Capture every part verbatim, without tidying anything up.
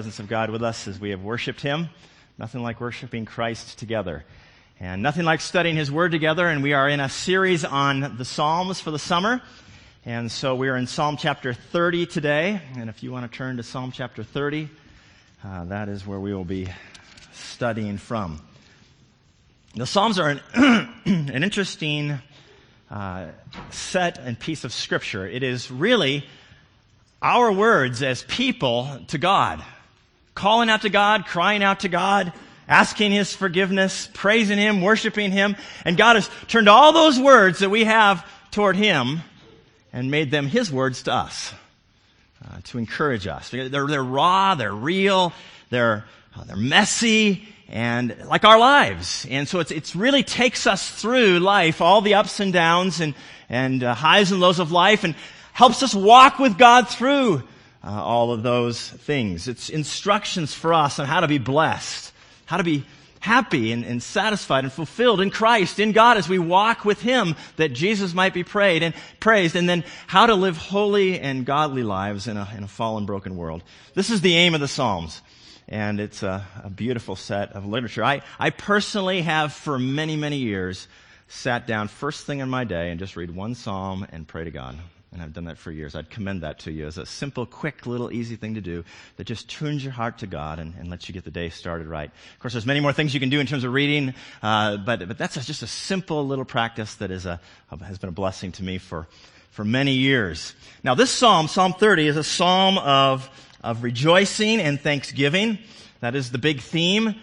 Presence of God with us as we have worshiped him. Nothing like worshiping Christ together. And nothing like studying his word together. And we are in a series on the Psalms for the summer. And so we are in Psalm chapter thirty today. And if you want to turn to Psalm chapter thirty, uh, that is where we will be studying from. The Psalms are an, an interesting uh, set and piece of scripture. It is really our words as people to God. Calling out to God, crying out to God, asking his forgiveness, praising him, worshiping him. And God has turned all those words that we have toward him and made them his words to us, uh, to encourage us. They're, they're raw, they're real, they're, uh, they're messy, and like our lives. And so it's, it's really takes us through life, all the ups and downs and, and uh, highs and lows of life, and helps us walk with God through Uh, all of those things. It's instructions for us on how to be blessed, how to be happy and, and satisfied and fulfilled in Christ, in God as we walk with him, that Jesus might be prayed and praised, and then how to live holy and godly lives in a, in a fallen, broken world. This is the aim of the Psalms, and it's a, a beautiful set of literature. I, I personally have for many, many years sat down first thing in my day and just read one Psalm and pray to God. And I've done that for years. I'd commend that to you as a simple, quick, little, easy thing to do that just tunes your heart to God and, and lets you get the day started right. Of course, there's many more things you can do in terms of reading, uh, but but that's just a simple little practice that is a has been a blessing to me for for many years. Now, this psalm, Psalm thirty, is a psalm of of rejoicing and thanksgiving. That is the big theme.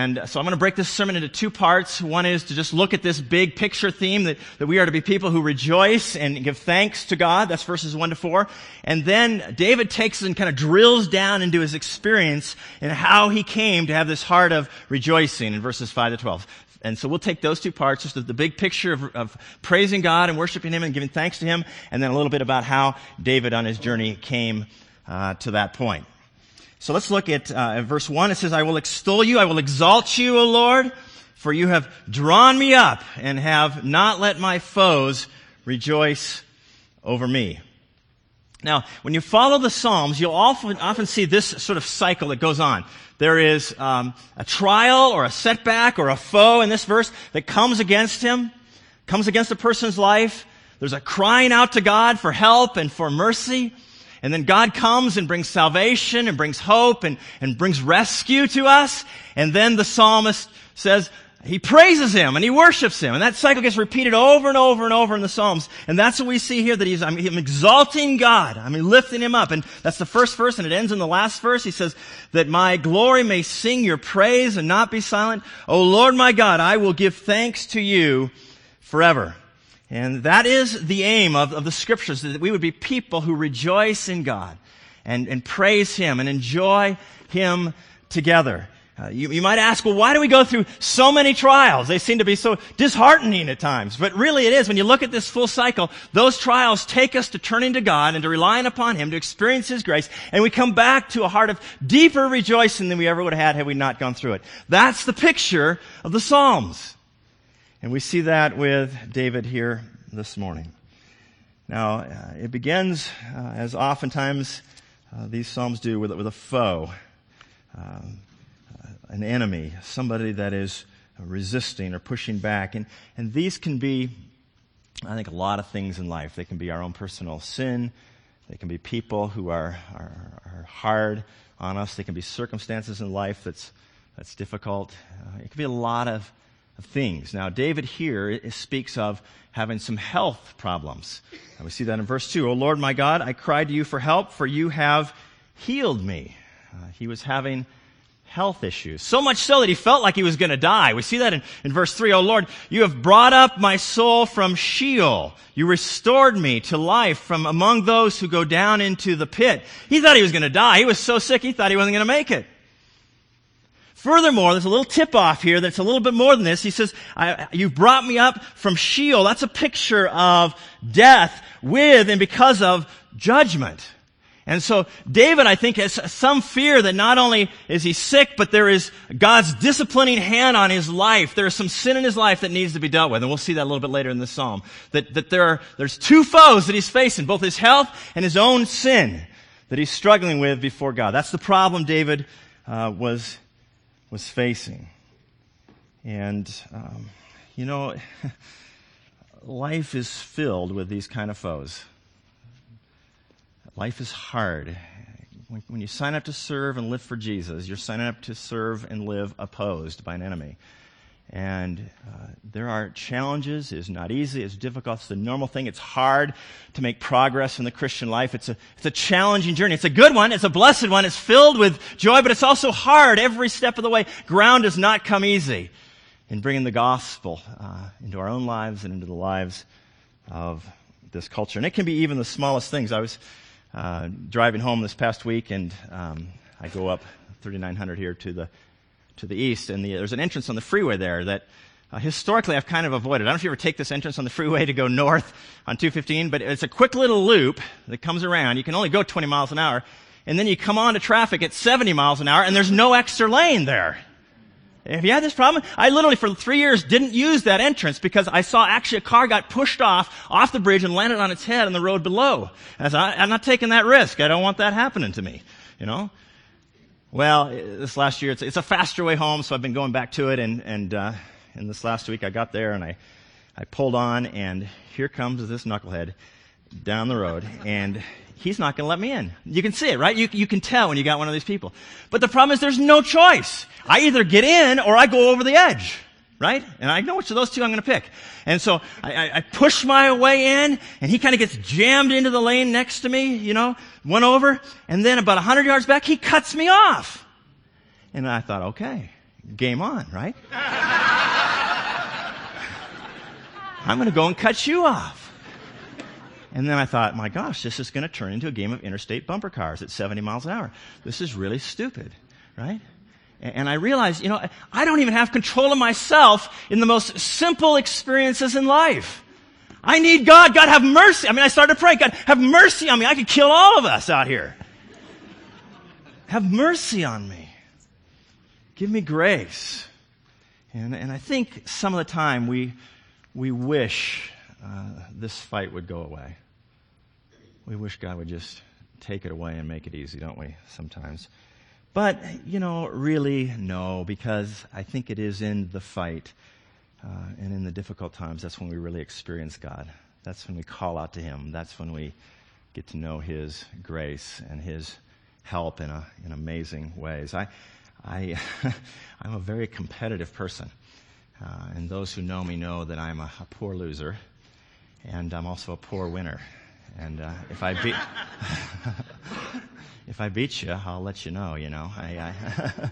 And so I'm going to break this sermon into two parts. One is to just look at this big picture theme that, that we are to be people who rejoice and give thanks to God. That's verses one to four. And then David takes and kind of drills down into his experience and how he came to have this heart of rejoicing in verses five to twelve. And so we'll take those two parts, just the, the big picture of, of praising God and worshiping him and giving thanks to him, and then a little bit about how David on his journey came uh, to that point. So let's look at uh, verse one. It says, I will extol you, I will exalt you, O Lord, for you have drawn me up and have not let my foes rejoice over me. Now, when you follow the Psalms, you'll often, often see this sort of cycle that goes on. There is um, a trial or a setback or a foe in this verse that comes against him, comes against a person's life. There's a crying out to God for help and for mercy. And then God comes and brings salvation and brings hope and, and brings rescue to us. And then the psalmist says, he praises him and he worships him. And that cycle gets repeated over and over and over in the Psalms. And that's what we see here, that he's, I'm, I'm exalting God. I'm lifting him up. And that's the first verse, and it ends in the last verse. He says, that my glory may sing your praise and not be silent. O Lord my God, I will give thanks to you forever. And that is the aim of, of the Scriptures, that we would be people who rejoice in God and, and praise him and enjoy him together. Uh, you, you might ask, well, why do we go through so many trials? They seem to be so disheartening at times. But really it is. When you look at this full cycle, those trials take us to turning to God and to relying upon him, to experience his grace. And we come back to a heart of deeper rejoicing than we ever would have had had we not gone through it. That's the picture of the Psalms. And we see that with David here this morning. Now, uh, it begins, uh, as oftentimes uh, these Psalms do, with, with a foe, um, uh, an enemy, somebody that is resisting or pushing back. And, and these can be, I think, a lot of things in life. They can be our own personal sin. They can be people who are, are, are hard on us. They can be circumstances in life that's, that's difficult. Uh, it can be a lot of Of things. Now, David here is, speaks of having some health problems. And we see that in verse two. O Lord my God, I cried to you for help, for you have healed me. Uh, he was having health issues, so much so that he felt like he was going to die. We see that in, in verse three. O Lord, you have brought up my soul from Sheol. You restored me to life from among those who go down into the pit. He thought he was going to die. He was so sick he thought he wasn't going to make it. Furthermore, there's a little tip-off here that's a little bit more than this. He says, I, you brought me up from Sheol. That's a picture of death with and because of judgment. And so David, I think, has some fear that not only is he sick, but there is God's disciplining hand on his life. There is some sin in his life that needs to be dealt with. And we'll see that a little bit later in the psalm. That, that there are, there's two foes that he's facing, both his health and his own sin. that he's struggling with before God. That's the problem David uh, was was facing. And, um, you know, life is filled with these kind of foes. Life is hard. When, when you sign up to serve and live for Jesus, you're signing up to serve and live opposed by an enemy. And uh, there are challenges. It's not easy. It's difficult. It's the normal thing. It's hard to make progress in the Christian life. It's a it's a challenging journey. It's a good one. It's a blessed one. It's filled with joy, but it's also hard every step of the way. Ground does not come easy in bringing the gospel uh, into our own lives and into the lives of this culture. And it can be even the smallest things. I was uh, driving home this past week, and um, I go up thirty-nine hundred here to the to the east, and the, there's an entrance on the freeway there that uh, historically I've kind of avoided. I don't know if you ever take this entrance on the freeway to go north on two fifteen, but it's a quick little loop that comes around. You can only go twenty miles an hour, and then you come on to traffic at seventy miles an hour, and there's no extra lane there. Have you had this problem? I literally for three years didn't use that entrance because I saw actually a car got pushed off, off the bridge and landed on its head on the road below. And I said, I'm not taking that risk. I don't want that happening to me, you know? Well, this last year, it's, it's a faster way home, so I've been going back to it, and, and, uh, and this last week I got there, and I, I pulled on, and here comes this knucklehead down the road, and he's not going to let me in. You can see it, right? You, you can tell when you got one of these people. But the problem is there's no choice. I either get in or I go over the edge, right? And I know which of those two I'm going to pick. And so I, I, I push my way in, and he kind of gets jammed into the lane next to me, you know, went over, and then about one hundred yards back, he cuts me off. And I thought, okay, game on, right? I'm going to go and cut you off. And then I thought, my gosh, this is going to turn into a game of interstate bumper cars at seventy miles an hour. This is really stupid, right? And I realized, you know, I don't even have control of myself in the most simple experiences in life. I need God. God, have mercy. I mean, I started praying, God, have mercy on me. I could kill all of us out here. Have mercy on me. Give me grace. And and I think some of the time we we wish uh, this fight would go away. We wish God would just take it away and make it easy, don't we, sometimes? But, you know, really, no, because I think it is in the fight uh, and in the difficult times, that's when we really experience God. That's when we call out to Him. That's when we get to know His grace and His help in a, in amazing ways. I, I, I'm a very competitive person, uh, and those who know me know that I'm a, a poor loser, and I'm also a poor winner. And uh, if I beat... If I beat you, I'll let you know, you know. I, I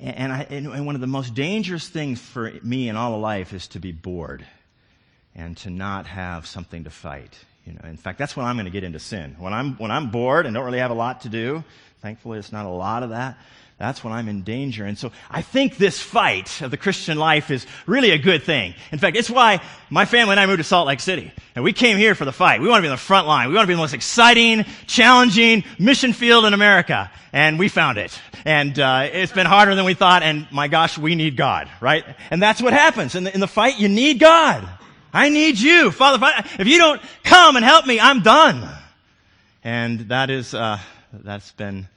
and, I, and one of the most dangerous things for me in all of life is to be bored and to not have something to fight. You know, in fact, that's when I'm going to get into sin. When I'm when I'm bored and don't really have a lot to do, thankfully it's not a lot of that, that's when I'm in danger. And so I think this fight of the Christian life is really a good thing. In fact, it's why my family and I moved to Salt Lake City. And we came here for the fight. We want to be on the front line. We want to be in the most exciting, challenging mission field in America. And we found it. And uh, it's been harder than we thought. And my gosh, we need God, right? And that's what happens. In the, in the fight, you need God. I need you. Father, if you don't come and help me, I'm done. And that is, uh, that's been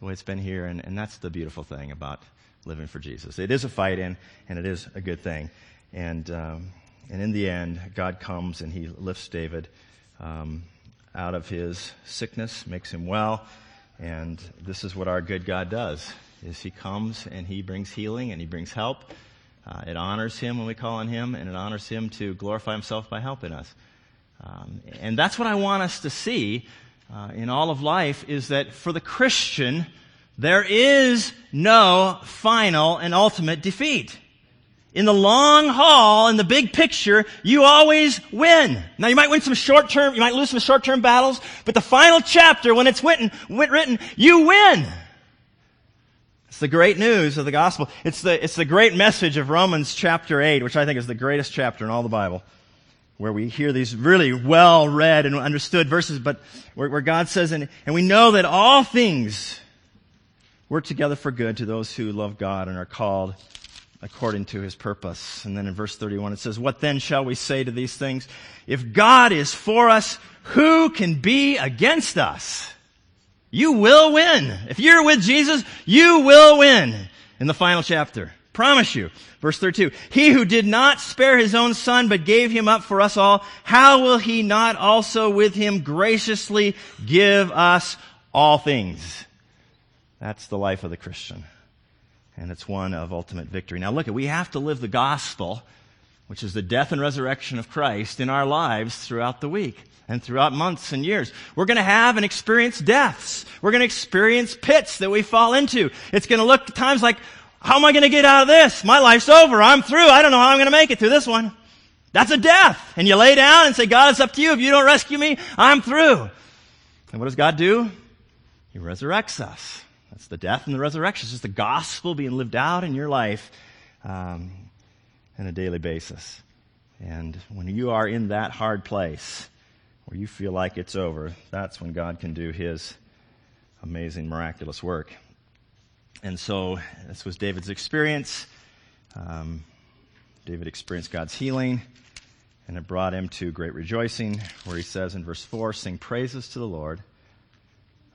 the way it's been here. And, and that's the beautiful thing about living for Jesus. It is a fight in, and it is a good thing. And, um, and in the end, God comes and He lifts David, um, out of his sickness, makes him well. And this is what our good God does, is He comes and He brings healing and He brings help. Uh, it honors Him when we call on Him, and it honors Him to glorify Himself by helping us. Um, and that's what I want us to see uh, in all of life, is that for the Christian, there is no final and ultimate defeat. In the long haul, in the big picture, you always win. Now, you might win some short-term, you might lose some short-term battles, but the final chapter, when it's written, written you win. It's the great news of the gospel. It's the, it's the great message of Romans chapter eight, which I think is the greatest chapter in all the Bible, where we hear these really well-read and understood verses, but where, where God says, and, and we know that all things work together for good to those who love God and are called according to his purpose. And then in verse thirty-one it says, "What then shall we say to these things? If God is for us, who can be against us?" You will win. If you're with Jesus, you will win in the final chapter. Promise you. Verse thirty-two, "He who did not spare his own son but gave him up for us all, how will he not also with him graciously give us all things?" That's the life of the Christian. And it's one of ultimate victory. Now look, we have to live the gospel, which is the death and resurrection of Christ, in our lives throughout the week and throughout months and years. We're going to have and experience deaths. We're going to experience pits that we fall into. It's going to look at times like, how am I going to get out of this? My life's over. I'm through. I don't know how I'm going to make it through this one. That's a death. And you lay down and say, God, it's up to you. If you don't rescue me, I'm through. And what does God do? He resurrects us. That's the death and the resurrection. It's just the gospel being lived out in your life um, on a daily basis. And when you are in that hard place where you feel like it's over, that's when God can do his amazing, miraculous work. And so this was David's experience. Um, David experienced God's healing, and it brought him to great rejoicing, where he says in verse four, "Sing praises to the Lord,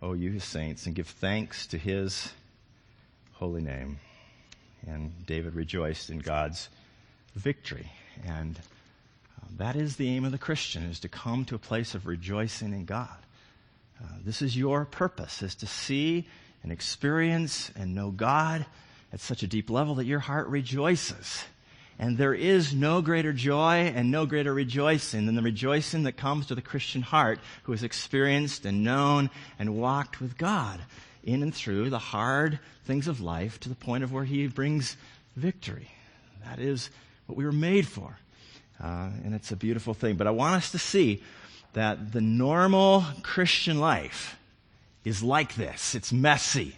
O you his saints, and give thanks to his holy name." And David rejoiced in God's victory. And that is the aim of the Christian, is to come to a place of rejoicing in God. Uh, this is your purpose, is to see and experience and know God at such a deep level that your heart rejoices. And there is no greater joy and no greater rejoicing than the rejoicing that comes to the Christian heart who has experienced and known and walked with God in and through the hard things of life to the point of where he brings victory. That is what we were made for. Uh, and it's a beautiful thing. But I want us to see that the normal Christian life is like this. It's messy.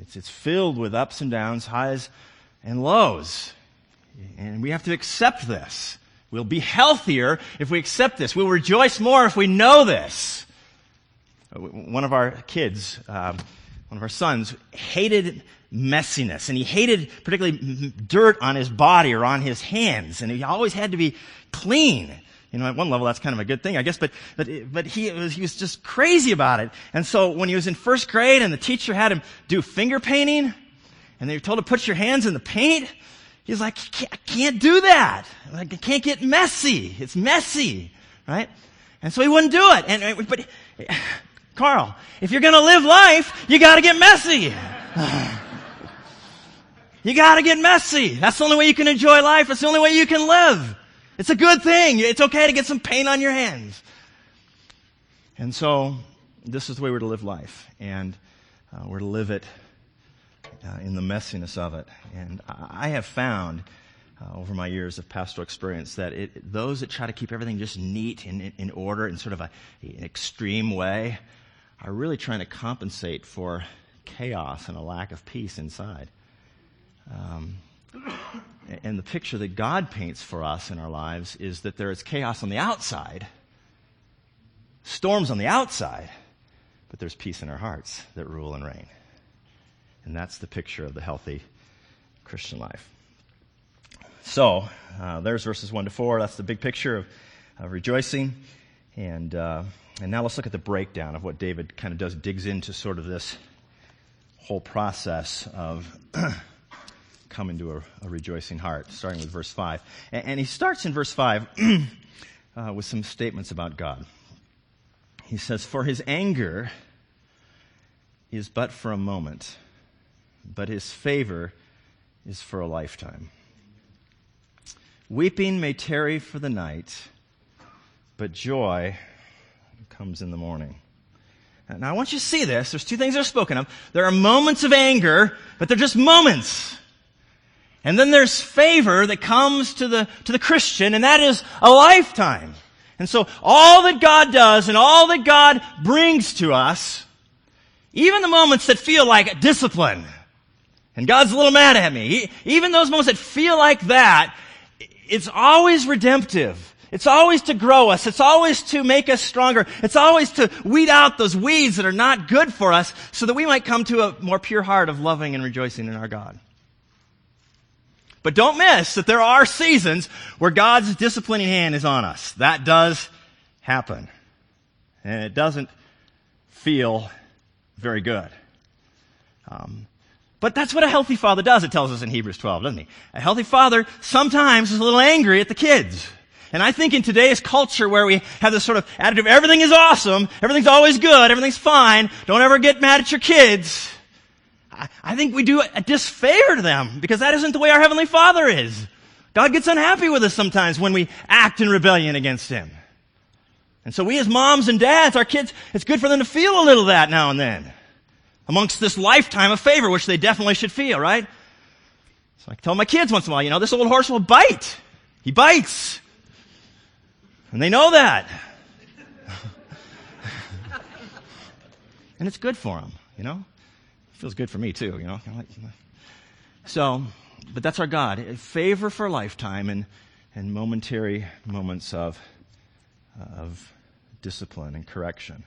It's, it's filled with ups and downs, highs and lows. And we have to accept this. We'll be healthier if we accept this. We'll rejoice more if we know this. One of our kids, um, one of our sons, hated messiness. And he hated particularly dirt on his body or on his hands. And he always had to be clean. You know, at one level, that's kind of a good thing, I guess. But but but he was he was just crazy about it. And so when he was in first grade and the teacher had him do finger painting, and they were told to put your hands in the paint, he's like, I can't, I can't do that. Like, I can't get messy. It's messy, right? And so he wouldn't do it. And but Carl, if you're going to live life, you got to get messy. You got to get messy. That's the only way you can enjoy life. It's the only way you can live. It's a good thing. It's okay to get some paint on your hands. And so this is the way we're to live life, and uh, we're to live it Uh, in the messiness of it. And I have found uh, over my years of pastoral experience that it, those that try to keep everything just neat and in, in order in sort of a, an extreme way are really trying to compensate for chaos and a lack of peace inside. Um, and the picture that God paints for us in our lives is that there is chaos on the outside, storms on the outside, but there's peace in our hearts that rule and reign. And that's the picture of the healthy Christian life. So, uh, there's verses one to four. That's the big picture of, of rejoicing. And uh, and now let's look at the breakdown of what David kind of does, digs into sort of this whole process of coming to a, a rejoicing heart, starting with verse five. And, and he starts in verse five uh, with some statements about God. He says, "For his anger is but for a moment, but his favor is for a lifetime. Weeping may tarry for the night, but joy comes in the morning." Now, I want you to see this. There's two things that are spoken of. There are moments of anger, but they're just moments. And then there's favor that comes to the, to the Christian, and that is a lifetime. And so all that God does and all that God brings to us, even the moments that feel like discipline, and God's a little mad at me, even those moments that feel like that, it's always redemptive. It's always to grow us. It's always to make us stronger. It's always to weed out those weeds that are not good for us so that we might come to a more pure heart of loving and rejoicing in our God. But don't miss that there are seasons where God's disciplining hand is on us. That does happen. And it doesn't feel very good. Um, but that's what a healthy father does, it tells us in Hebrews twelve, doesn't he? A healthy father sometimes is a little angry at the kids. And I think in today's culture where we have this sort of attitude of everything is awesome, everything's always good, everything's fine, don't ever get mad at your kids, I, I think we do a disfavor to them because that isn't the way our Heavenly Father is. God gets unhappy with us sometimes when we act in rebellion against Him. And so we as moms and dads, our kids, it's good for them to feel a little of that now and then amongst this lifetime of favor, which they definitely should feel, right? So I tell my kids once in a while, you know, this old horse will bite. He bites. And they know that. And it's good for them, you know? It feels good for me, too, you know? So, but that's our God. Favor for a lifetime and, and momentary moments of, of discipline and correction.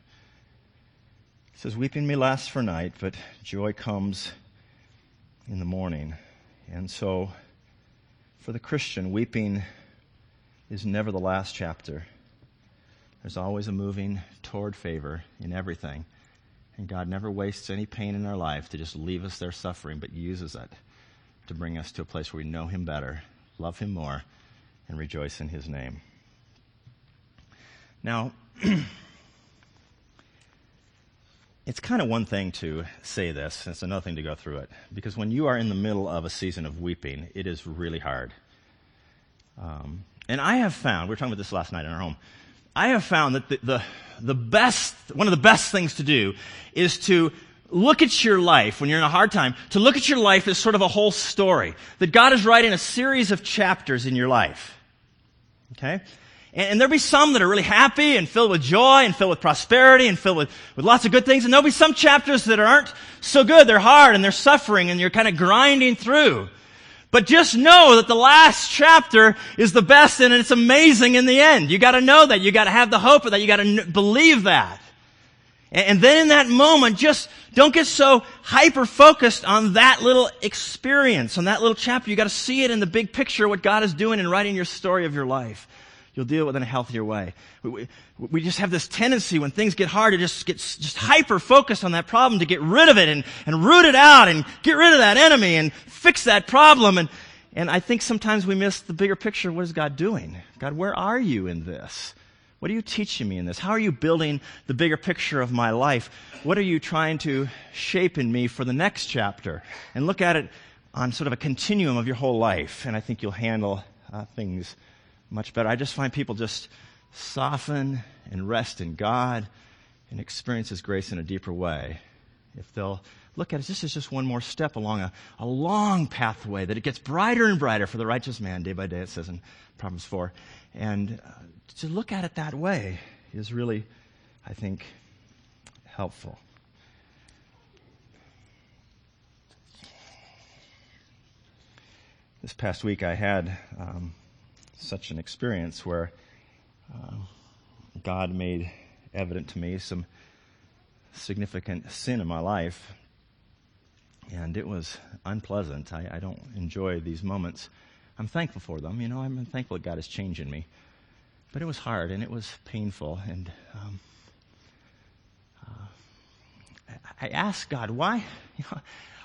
It says, weeping may last for night, but joy comes in the morning. And so, for the Christian, weeping is never the last chapter. There's always a moving toward favor in everything. And God never wastes any pain in our life to just leave us there suffering, but uses it to bring us to a place where we know Him better, love Him more, and rejoice in His name. Now, it's kind of one thing to say this, and it's another thing to go through it. Because when you are in the middle of a season of weeping, it is really hard. Um, and I have found, we were talking about this last night in our home, I have found that the, the, the best, one of the best things to do is to look at your life when you're in a hard time, to look at your life as sort of a whole story. That God is writing a series of chapters in your life. Okay? And there'll be some that are really happy and filled with joy and filled with prosperity and filled with, with lots of good things. And there'll be some chapters that aren't so good. They're hard and they're suffering and you're kind of grinding through. But just know that the last chapter is the best and it's amazing in the end. You got to know that. You got to have the hope of that. You got to believe that. And, and then in that moment, just don't get so hyper-focused on that little experience, on that little chapter. You got to see it in the big picture, what God is doing in writing your story of your life. You'll deal with it in a healthier way. We, we, we just have this tendency when things get hard to just get just hyper-focused on that problem, to get rid of it and, and root it out and get rid of that enemy and fix that problem. And, and I think sometimes we miss the bigger picture. What is God doing? God, where are you in this? What are you teaching me in this? How are you building the bigger picture of my life? What are you trying to shape in me for the next chapter? And look at it on sort of a continuum of your whole life. And I think you'll handle uh, things much better. I just find people just soften and rest in God and experience His grace in a deeper way. If they'll look at it, this is just one more step along a, a long pathway that it gets brighter and brighter for the righteous man, day by day, it says in Proverbs four. And uh, to look at it that way is really, I think, helpful. This past week I had Um, such an experience where uh, God made evident to me some significant sin in my life, and it was unpleasant. I, I don't enjoy these moments. I'm thankful for them. You know, I'm thankful that God is changing me. But it was hard, and it was painful, and um, uh, I asked God, why? You know,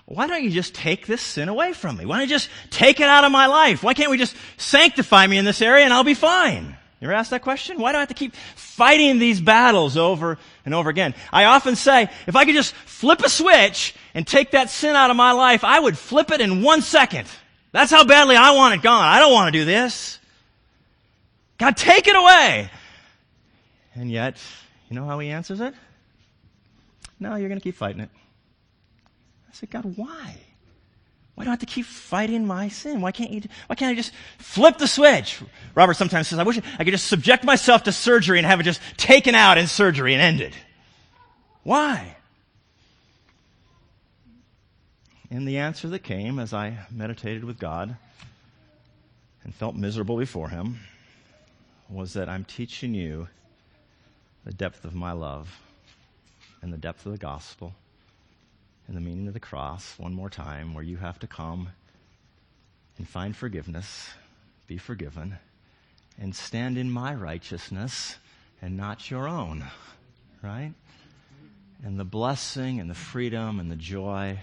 why don't you just take this sin away from me? Why don't you just take it out of my life? Why can't we just sanctify me in this area and I'll be fine? You ever asked that question? Why do I have to keep fighting these battles over and over again? I often say, if I could just flip a switch and take that sin out of my life, I would flip it in one second. That's how badly I want it gone. I don't want to do this. God, take it away. And yet, you know how He answers it? No, you're going to keep fighting it. I said, God, why? Why do I have to keep fighting my sin? Why can't you? Why can't I just flip the switch? Robert sometimes says, I wish I could just subject myself to surgery and have it just taken out in surgery and ended. Why? And the answer that came as I meditated with God and felt miserable before Him was that I'm teaching you the depth of my love and the depth of the gospel and the meaning of the cross one more time, where you have to come and find forgiveness, be forgiven, and stand in my righteousness and not your own, right? And the blessing and the freedom and the joy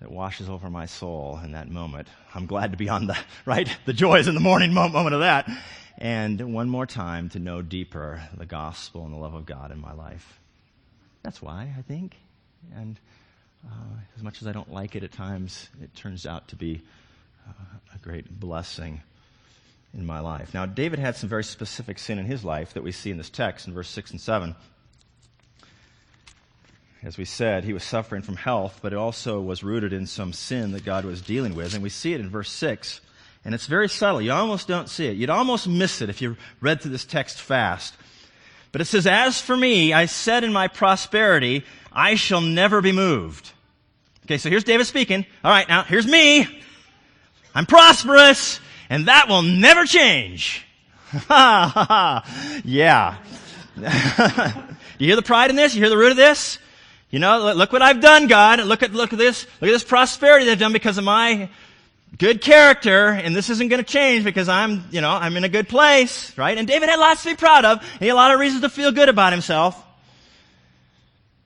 that washes over my soul in that moment. I'm glad to be on the, right? The joy is in the morning moment of that. And one more time to know deeper the gospel and the love of God in my life. That's why, I think. And uh, as much as I don't like it at times, it turns out to be uh, a great blessing in my life. Now, David had some very specific sin in his life that we see in this text in verse six and seven. As we said, he was suffering from health, but it also was rooted in some sin that God was dealing with. And we see it in verse six, and it's very subtle. You almost don't see it. You'd almost miss it if you read through this text fast. But it says, "As for me, I said in my prosperity, I shall never be moved." Okay, so here's David speaking. All right, now, here's me. I'm prosperous, and that will never change. Ha, ha, ha. Yeah. You hear the pride in this? You hear the root of this? You know, look what I've done, God. Look at look at this. Look at this prosperity they've done because of my good character, and this isn't going to change because I'm, you know, I'm in a good place, right? And David had lots to be proud of, and he had a lot of reasons to feel good about himself.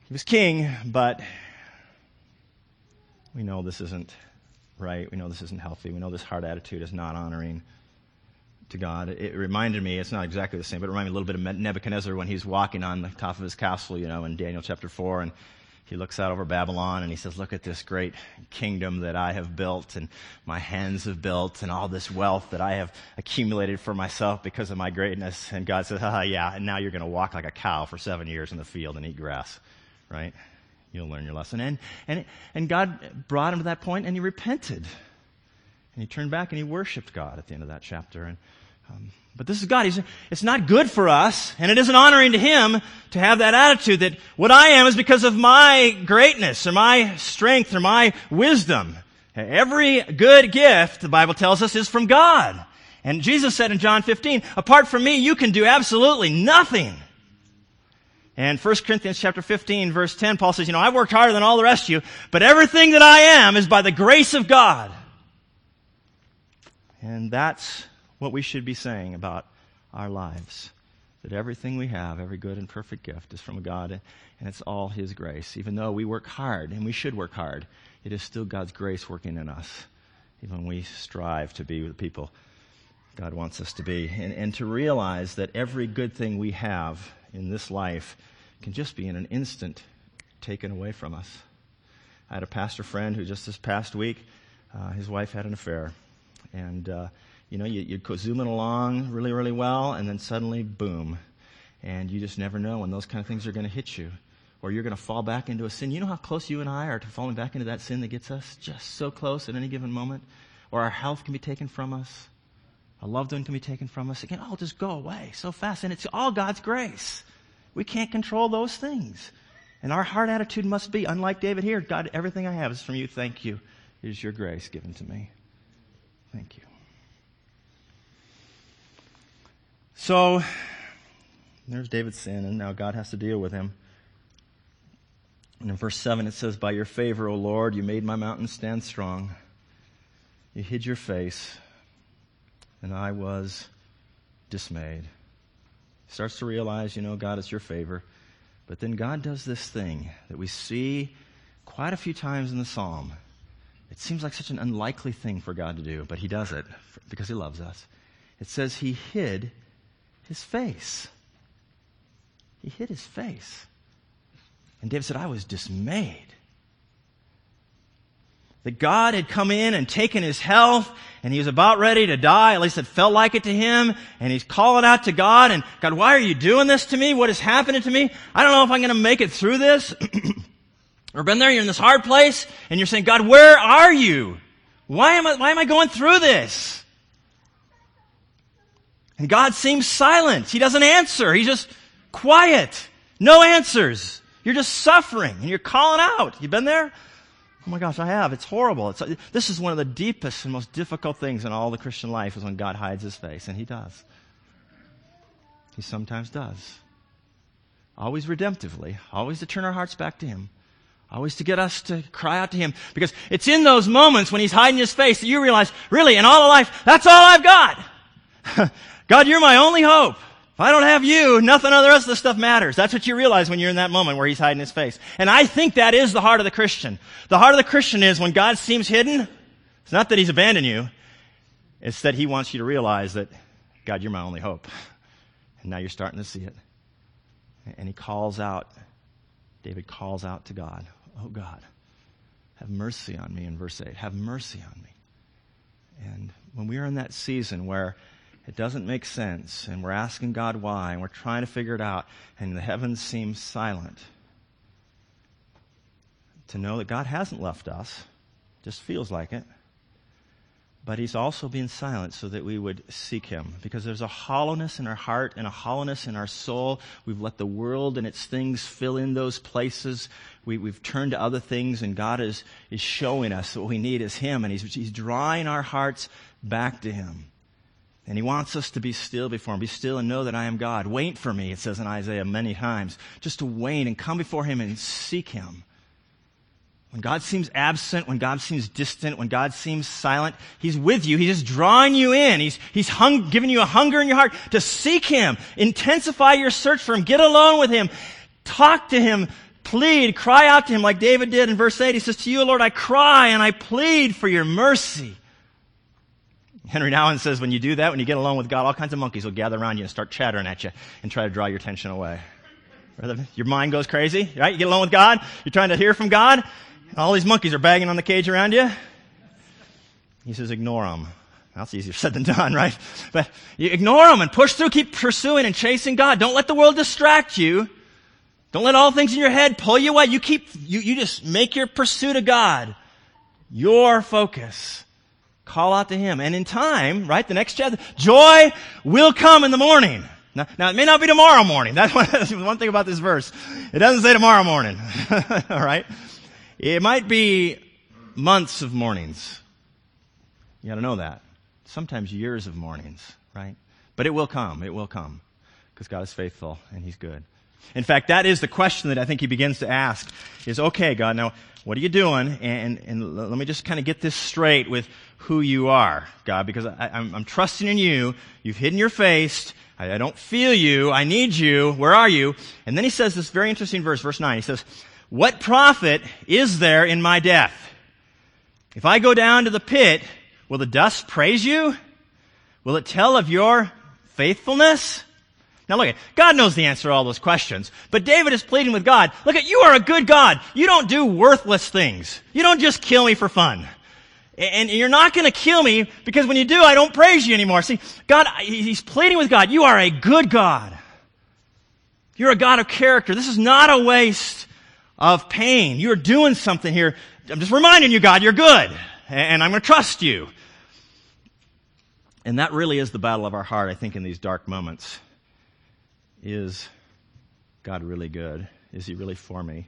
He was king, but we know this isn't right. We know this isn't healthy. We know this hard attitude is not honoring to God. It reminded me, it's not exactly the same, but it reminded me a little bit of Nebuchadnezzar when he's walking on the top of his castle, you know, in Daniel chapter four, and he looks out over Babylon, and he says, "Look at this great kingdom that I have built, and my hands have built, and all this wealth that I have accumulated for myself because of my greatness." And God says, "Ah, yeah, and now you're going to walk like a cow for seven years in the field and eat grass," right? You'll learn your lesson. And and and God brought him to that point, and he repented, and he turned back, and he worshipped God at the end of that chapter, and Um, but this is God. He's, it's not good for us, and it isn't honoring to Him to have that attitude that what I am is because of my greatness or my strength or my wisdom. Every good gift, the Bible tells us, is from God. And Jesus said in John fifteen, "Apart from me, you can do absolutely nothing." And First Corinthians chapter fifteen, verse ten, Paul says, "You know, I've worked harder than all the rest of you, but everything that I am is by the grace of God." And that's what we should be saying about our lives, that everything we have, every good and perfect gift is from God, and it's all His grace. Even though we work hard, and we should work hard, it is still God's grace working in us, even when we strive to be the people God wants us to be. And, and to realize that every good thing we have in this life can just be in an instant taken away from us. I had a pastor friend who just this past week, uh, his wife had an affair, and uh You know, you, you're zooming along really, really well, and then suddenly, boom. And you just never know when those kind of things are going to hit you, or you're going to fall back into a sin. You know how close you and I are to falling back into that sin that gets us? Just so close at any given moment. Or our health can be taken from us. A loved one can be taken from us. It can all just go away so fast, and it's all God's grace. We can't control those things. And our heart attitude must be, unlike David here, "God, everything I have is from you. Thank you. It is your grace given to me. Thank you." So, there's David's sin, and now God has to deal with him. And in verse seven it says, "By your favor, O Lord, you made my mountain stand strong. You hid your face, and I was dismayed." He starts to realize, you know, God is your favor. But then God does this thing that we see quite a few times in the psalm. It seems like such an unlikely thing for God to do, but He does it because He loves us. It says He hid His face. He hid His face. And David said, "I was dismayed." That God had come in and taken his health, and he was about ready to die, at least it felt like it to him, and he's calling out to God, and "God, why are you doing this to me? What is happening to me? I don't know if I'm going to make it through this." Or been there, you're in this hard place, and you're saying, "God, where are you? Why am I, why am I going through this?" And God seems silent. He doesn't answer. He's just quiet. No answers. You're just suffering, and you're calling out. You been there? Oh my gosh, I have. It's horrible. It's, this is one of the deepest and most difficult things in all the Christian life is when God hides His face, and He does. He sometimes does. Always redemptively, always to turn our hearts back to Him, Always to get us to cry out to Him. Because it's in those moments when He's hiding His face that you realize, really, in all of life, that's all I've got. God, You're my only hope. If I don't have You, nothing other rest of the stuff matters. That's what you realize when you're in that moment where He's hiding His face. And I think that is the heart of the Christian. The heart of the Christian is when God seems hidden, it's not that He's abandoned you. It's that He wants you to realize that, God, You're my only hope. And now you're starting to see it. And he calls out, David calls out to God, oh God, have mercy on me in verse eight. Have mercy on me. And when we are in that season where it doesn't make sense, and we're asking God why, and we're trying to figure it out, and the heavens seem silent, to know that God hasn't left us, just feels like it, but He's also being silent so that we would seek Him. Because there's a hollowness in our heart and a hollowness in our soul. We've let the world and its things fill in those places. We, we've turned to other things, and God is, is showing us that what we need is Him, and he's, he's drawing our hearts back to Him. And He wants us to be still before Him. Be still and know that I am God. Wait for me, it says in Isaiah many times. Just to wait and come before Him and seek Him. When God seems absent, when God seems distant, when God seems silent, He's with you. He's just drawing you in. He's, he's hung, giving you a hunger in your heart to seek Him. Intensify your search for Him. Get alone with Him. Talk to Him. Plead. Cry out to Him like David did in verse eight. He says, to you, Lord, I cry and I plead for your mercy. Henry Nouwen says when you do that, when you get alone with God, all kinds of monkeys will gather around you and start chattering at you and try to draw your attention away. Your mind goes crazy, right? You get alone with God. You're trying to hear from God. All these monkeys are bagging on the cage around you. He says, ignore them. That's easier said than done, right? But you ignore them and push through. Keep pursuing and chasing God. Don't let the world distract you. Don't let all things in your head pull you away. You keep, you, you just make your pursuit of God your focus. Call out to Him. And in time, right, the next chapter, joy will come in the morning. Now, now it may not be tomorrow morning. That's one, that's one thing about this verse. It doesn't say tomorrow morning. All right? It might be months of mornings. You got to know that. Sometimes years of mornings, right? But it will come. It will come because God is faithful and He's good. In fact, that is the question that I think he begins to ask is, okay, God, now what are you doing? And, and let me just kind of get this straight with who you are, God, because I, I'm, I'm trusting in you. You've hidden your face. I, I don't feel you. I need you. Where are you? And then he says this very interesting verse, verse nine. He says, what profit is there in my death? If I go down to the pit, will the dust praise you? Will it tell of your faithfulness? Now look at, God knows the answer to all those questions. But David is pleading with God. Look at, you are a good God. You don't do worthless things. You don't just kill me for fun. And you're not going to kill me because when you do, I don't praise you anymore. See, God, he's pleading with God. You are a good God. You're a God of character. This is not a waste of pain. You're doing something here. I'm just reminding you, God, you're good. And I'm going to trust you. And that really is the battle of our heart, I think, in these dark moments. Is God really good? Is He really for me?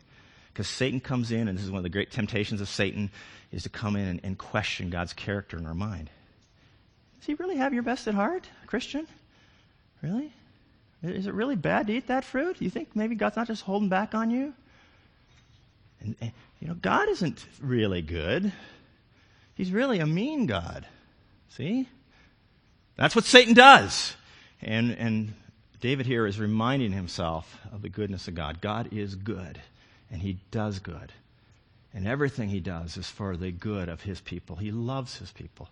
Because Satan comes in, and this is one of the great temptations of Satan, is to come in and, and question God's character in our mind. Does He really have your best at heart, Christian? Really? Is it really bad to eat that fruit? You think maybe God's not just holding back on you? And, and, you know, God isn't really good. He's really a mean God. See? That's what Satan does. And and David here is reminding himself of the goodness of God. God is good, and He does good. And everything He does is for the good of His people. He loves His people.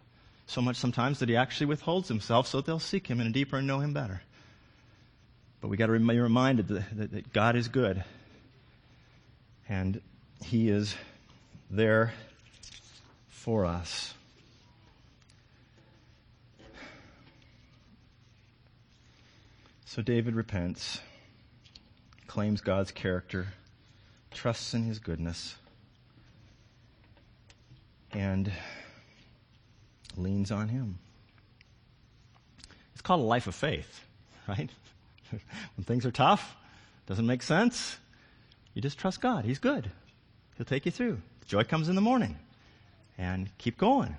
So much sometimes that He actually withholds Himself so that they'll seek Him in a deeper and know Him better. But we got to be reminded that, that, that God is good. And He is there for us. So David repents, claims God's character, trusts in His goodness, and leans on Him. It's called a life of faith, right? When things are tough, doesn't make sense, you just trust God. He's good. He'll take you through. Joy comes in the morning. And keep going.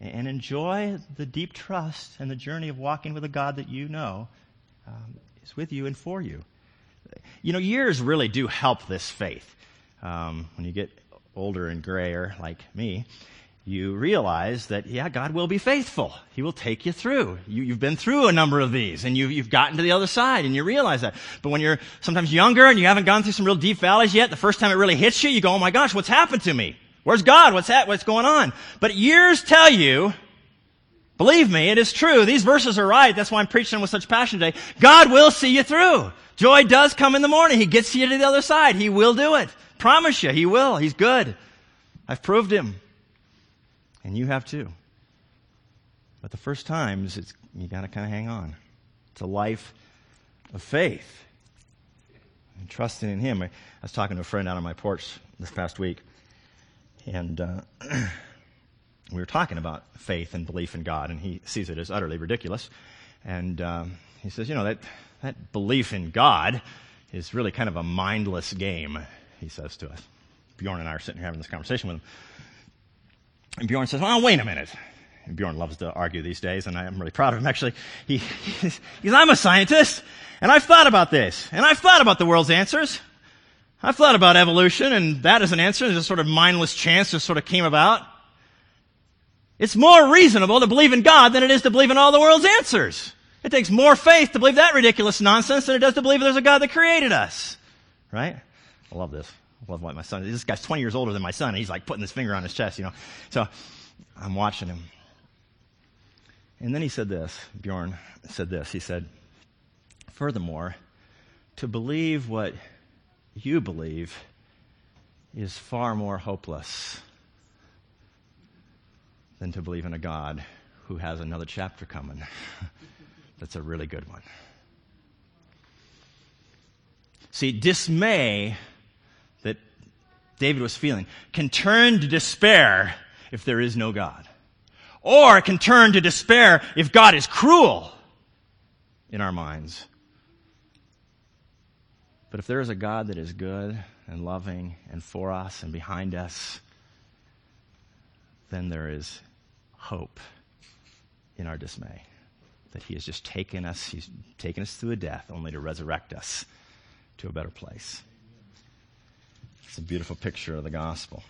And enjoy the deep trust and the journey of walking with a God that you know um, is with you and for you. You know, years really do help this faith. um, when you get older and grayer like me, you realize that, yeah, God will be faithful. He will take you through. You, you've been through a number of these, and you, you've gotten to the other side, and you realize that. But when you're sometimes younger and you haven't gone through some real deep valleys yet, the first time it really hits you, you go, oh, my gosh, what's happened to me? Where's God? What's that? What's going on? But years tell you, believe me, it is true. These verses are right. That's why I'm preaching with such passion today. God will see you through. Joy does come in the morning. He gets you to the other side. He will do it. Promise you, He will. He's good. I've proved Him. And you have too. But the first times, it's, you got to kind of hang on. It's a life of faith and trusting in Him. I, I was talking to a friend out on my porch this past week, and uh, we were talking about faith and belief in God, and he sees it as utterly ridiculous. And um, he says, you know, that, that belief in God is really kind of a mindless game, he says to us. Bjorn and I are sitting here having this conversation with him. And Bjorn says, well, wait a minute. And Bjorn loves to argue these days, and I'm really proud of him, actually. He, he says, I'm a scientist, and I've thought about this, and I've thought about the world's answers. I've thought about evolution, and that is an answer. There's a sort of mindless chance that sort of came about. It's more reasonable to believe in God than it is to believe in all the world's answers. It takes more faith to believe that ridiculous nonsense than it does to believe there's a God that created us. Right? I love this. I love what my son is. This guy's twenty years older than my son, and he's like putting his finger on his chest, you know. So I'm watching him. And then he said this, Bjorn said this. He said, furthermore, to believe what you believe is far more hopeless than to believe in a God who has another chapter coming. That's a really good one. See, dismay that David was feeling can turn to despair if there is no God. Or it can turn to despair if God is cruel in our minds. But if there is a God that is good and loving and for us and behind us, then there is hope in our dismay. That He has just taken us, He's taken us through a death only to resurrect us to a better place. It's a beautiful picture of the gospel.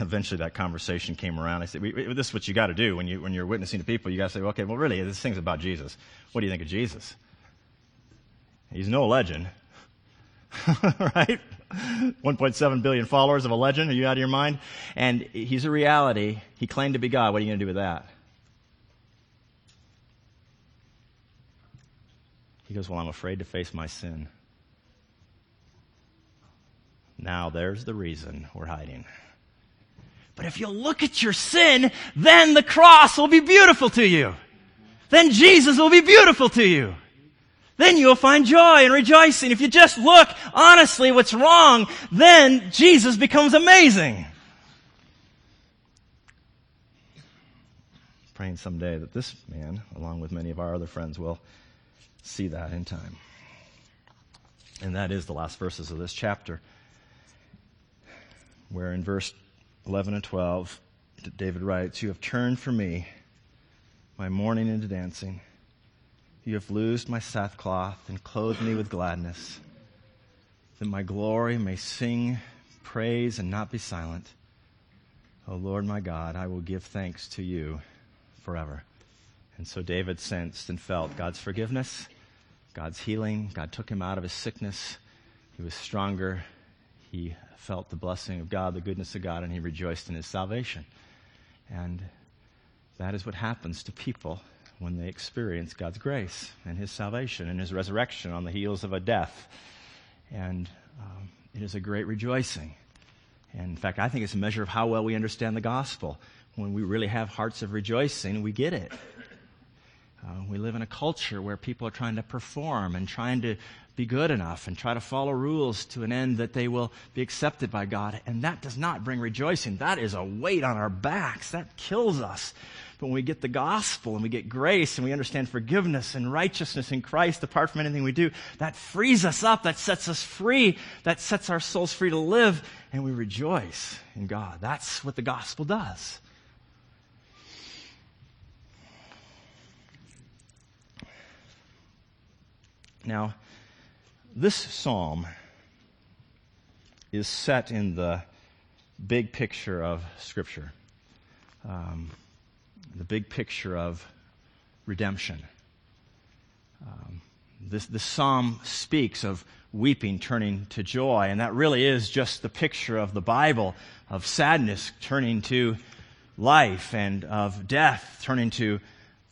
Eventually that conversation came around. I said, we, we, this is what you got to do when, you, when you're witnessing to people. You got to say, well, okay, well, really, this thing's about Jesus. What do you think of Jesus? He's no legend. Right? one point seven billion followers of a legend. Are you out of your mind? And He's a reality. He claimed to be God. What are you going to do with that? He goes, well, I'm afraid to face my sin. Now there's the reason we're hiding. But if you look at your sin, then the cross will be beautiful to you. Then Jesus will be beautiful to you. Then you'll find joy and rejoicing. If you just look honestly what's wrong, then Jesus becomes amazing. Praying someday that this man, along with many of our other friends, will see that in time. And that is the last verses of this chapter, where in verse eleven and twelve, David writes, "You have turned for me my mourning into dancing. You have loosed my sackcloth and clothed me with gladness, that my glory may sing praise and not be silent. O Lord my God, I will give thanks to you forever." And so David sensed and felt God's forgiveness, God's healing. God took him out of his sickness. He was stronger. He felt the blessing of God, the goodness of God, and he rejoiced in his salvation. And that is what happens to people when they experience God's grace and His salvation and His resurrection on the heels of a death. And um, it is a great rejoicing. And in fact, I think it's a measure of how well we understand the gospel. When we really have hearts of rejoicing, we get it. Uh, we live in a culture where people are trying to perform and trying to be good enough and try to follow rules to an end that they will be accepted by God. And that does not bring rejoicing. That is a weight on our backs. That kills us. But when we get the gospel and we get grace and we understand forgiveness and righteousness in Christ, apart from anything we do, that frees us up. That sets us free. That sets our souls free to live. And we rejoice in God. That's what the gospel does. Now, this psalm is set in the big picture of Scripture, um, the big picture of redemption. Um, this, this psalm speaks of weeping turning to joy, and that really is just the picture of the Bible, of sadness turning to life, and of death turning to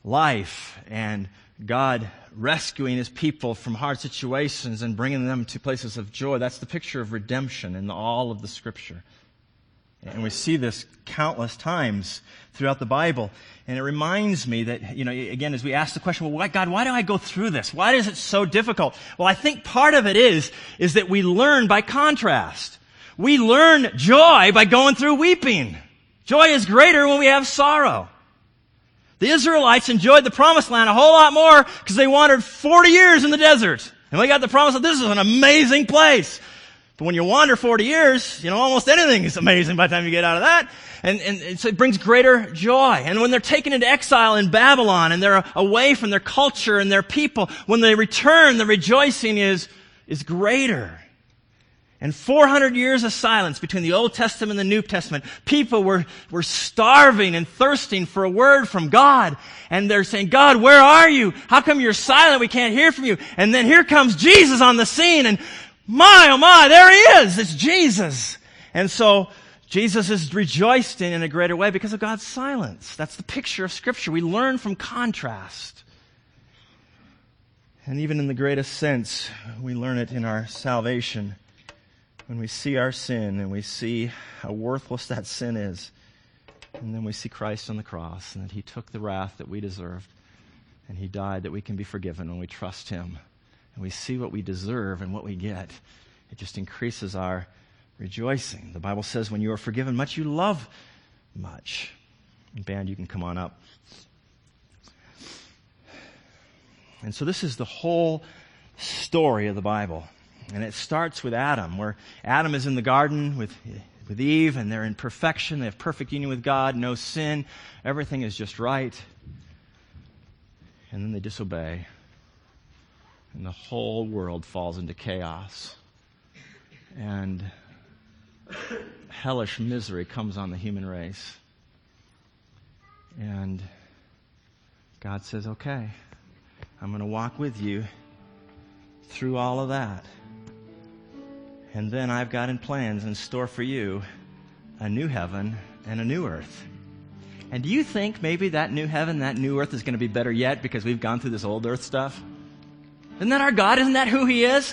life, and God rescuing His people from hard situations and bringing them to places of joy. That's the picture of redemption in all of the Scripture. And we see this countless times throughout the Bible. And it reminds me that, you know, again, as we ask the question, well, why, God, why do I go through this? Why is it so difficult? Well, I think part of it is, is that we learn by contrast. We learn joy by going through weeping. Joy is greater when we have sorrow. The Israelites enjoyed the Promised Land a whole lot more because they wandered forty years in the desert. And they got the promise that this is an amazing place. But when you wander forty years, you know, almost anything is amazing by the time you get out of that. And, and, and so it brings greater joy. And when they're taken into exile in Babylon and they're away from their culture and their people, when they return, the rejoicing is, is greater. And four hundred years of silence between the Old Testament and the New Testament. People were, were starving and thirsting for a word from God. And they're saying, God, where are you? How come you're silent? We can't hear from you. And then here comes Jesus on the scene. And my, oh my, there He is. It's Jesus. And so Jesus is rejoiced in, in a greater way because of God's silence. That's the picture of Scripture. We learn from contrast. And even in the greatest sense, we learn it in our salvation. When we see our sin and we see how worthless that sin is, and then we see Christ on the cross and that He took the wrath that we deserved and He died that we can be forgiven when we trust Him, and we see what we deserve and what we get, it just increases our rejoicing. The Bible says when you are forgiven much, you love much. And band, you can come on up. And so this is the whole story of the Bible. And it starts with Adam, where Adam is in the garden with with Eve, and they're in perfection. They have perfect union with God, no sin. Everything is just right. And then they disobey. And the whole world falls into chaos. And hellish misery comes on the human race. And God says, okay, I'm going to walk with you through all of that. And then I've got in plans in store for you a new heaven and a new earth. And do you think maybe that new heaven, that new earth is going to be better yet because we've gone through this old earth stuff? Isn't that our God? Isn't that who He is?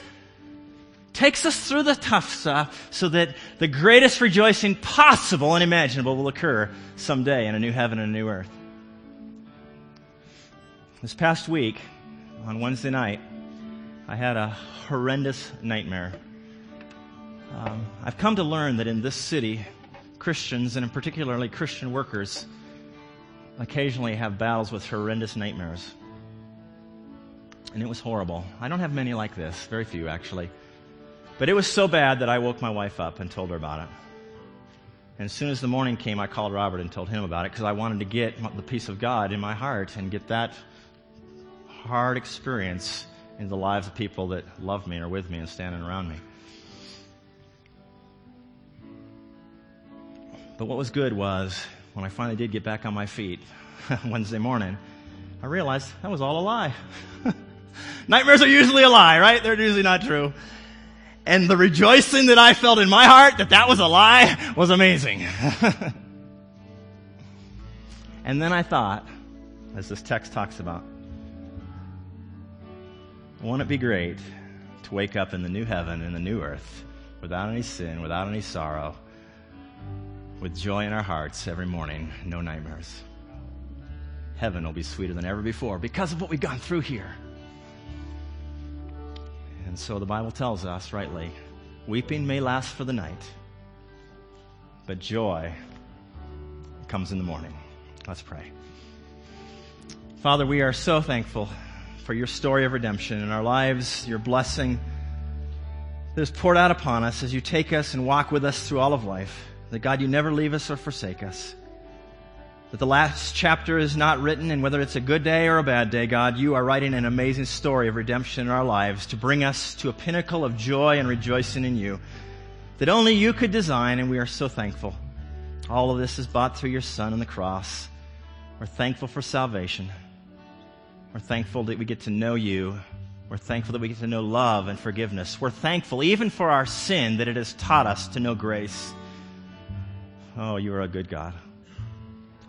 Takes us through the tough stuff so that the greatest rejoicing possible and imaginable will occur someday in a new heaven and a new earth. This past week, on Wednesday night, I had a horrendous nightmare. Um, I've come to learn that in this city, Christians, and particularly Christian workers, occasionally have battles with horrendous nightmares. And it was horrible. I don't have many like this, very few actually. But it was so bad that I woke my wife up and told her about it. And as soon as the morning came, I called Robert and told him about it because I wanted to get the peace of God in my heart and get that hard experience into the lives of people that love me and are with me and standing around me. But what was good was, when I finally did get back on my feet Wednesday morning, I realized that was all a lie. Nightmares are usually a lie, right? They're usually not true. And the rejoicing that I felt in my heart that that was a lie was amazing. And then I thought, as this text talks about, won't it be great to wake up in the new heaven and the new earth without any sin, without any sorrow, with joy in our hearts every morning, no nightmares. Heaven will be sweeter than ever before because of what we've gone through here. And so the Bible tells us rightly, weeping may last for the night, but joy comes in the morning. Let's pray. Father, we are so thankful for your story of redemption in our lives, your blessing that is poured out upon us as you take us and walk with us through all of life. That, God, you never leave us or forsake us. That the last chapter is not written, and whether it's a good day or a bad day, God, you are writing an amazing story of redemption in our lives to bring us to a pinnacle of joy and rejoicing in you. that only you could design, and we are so thankful. All of this is bought through your Son on the cross. We're thankful for salvation. We're thankful that we get to know you. We're thankful that we get to know love and forgiveness. We're thankful even for our sin, that it has taught us to know grace. Oh, you are a good God.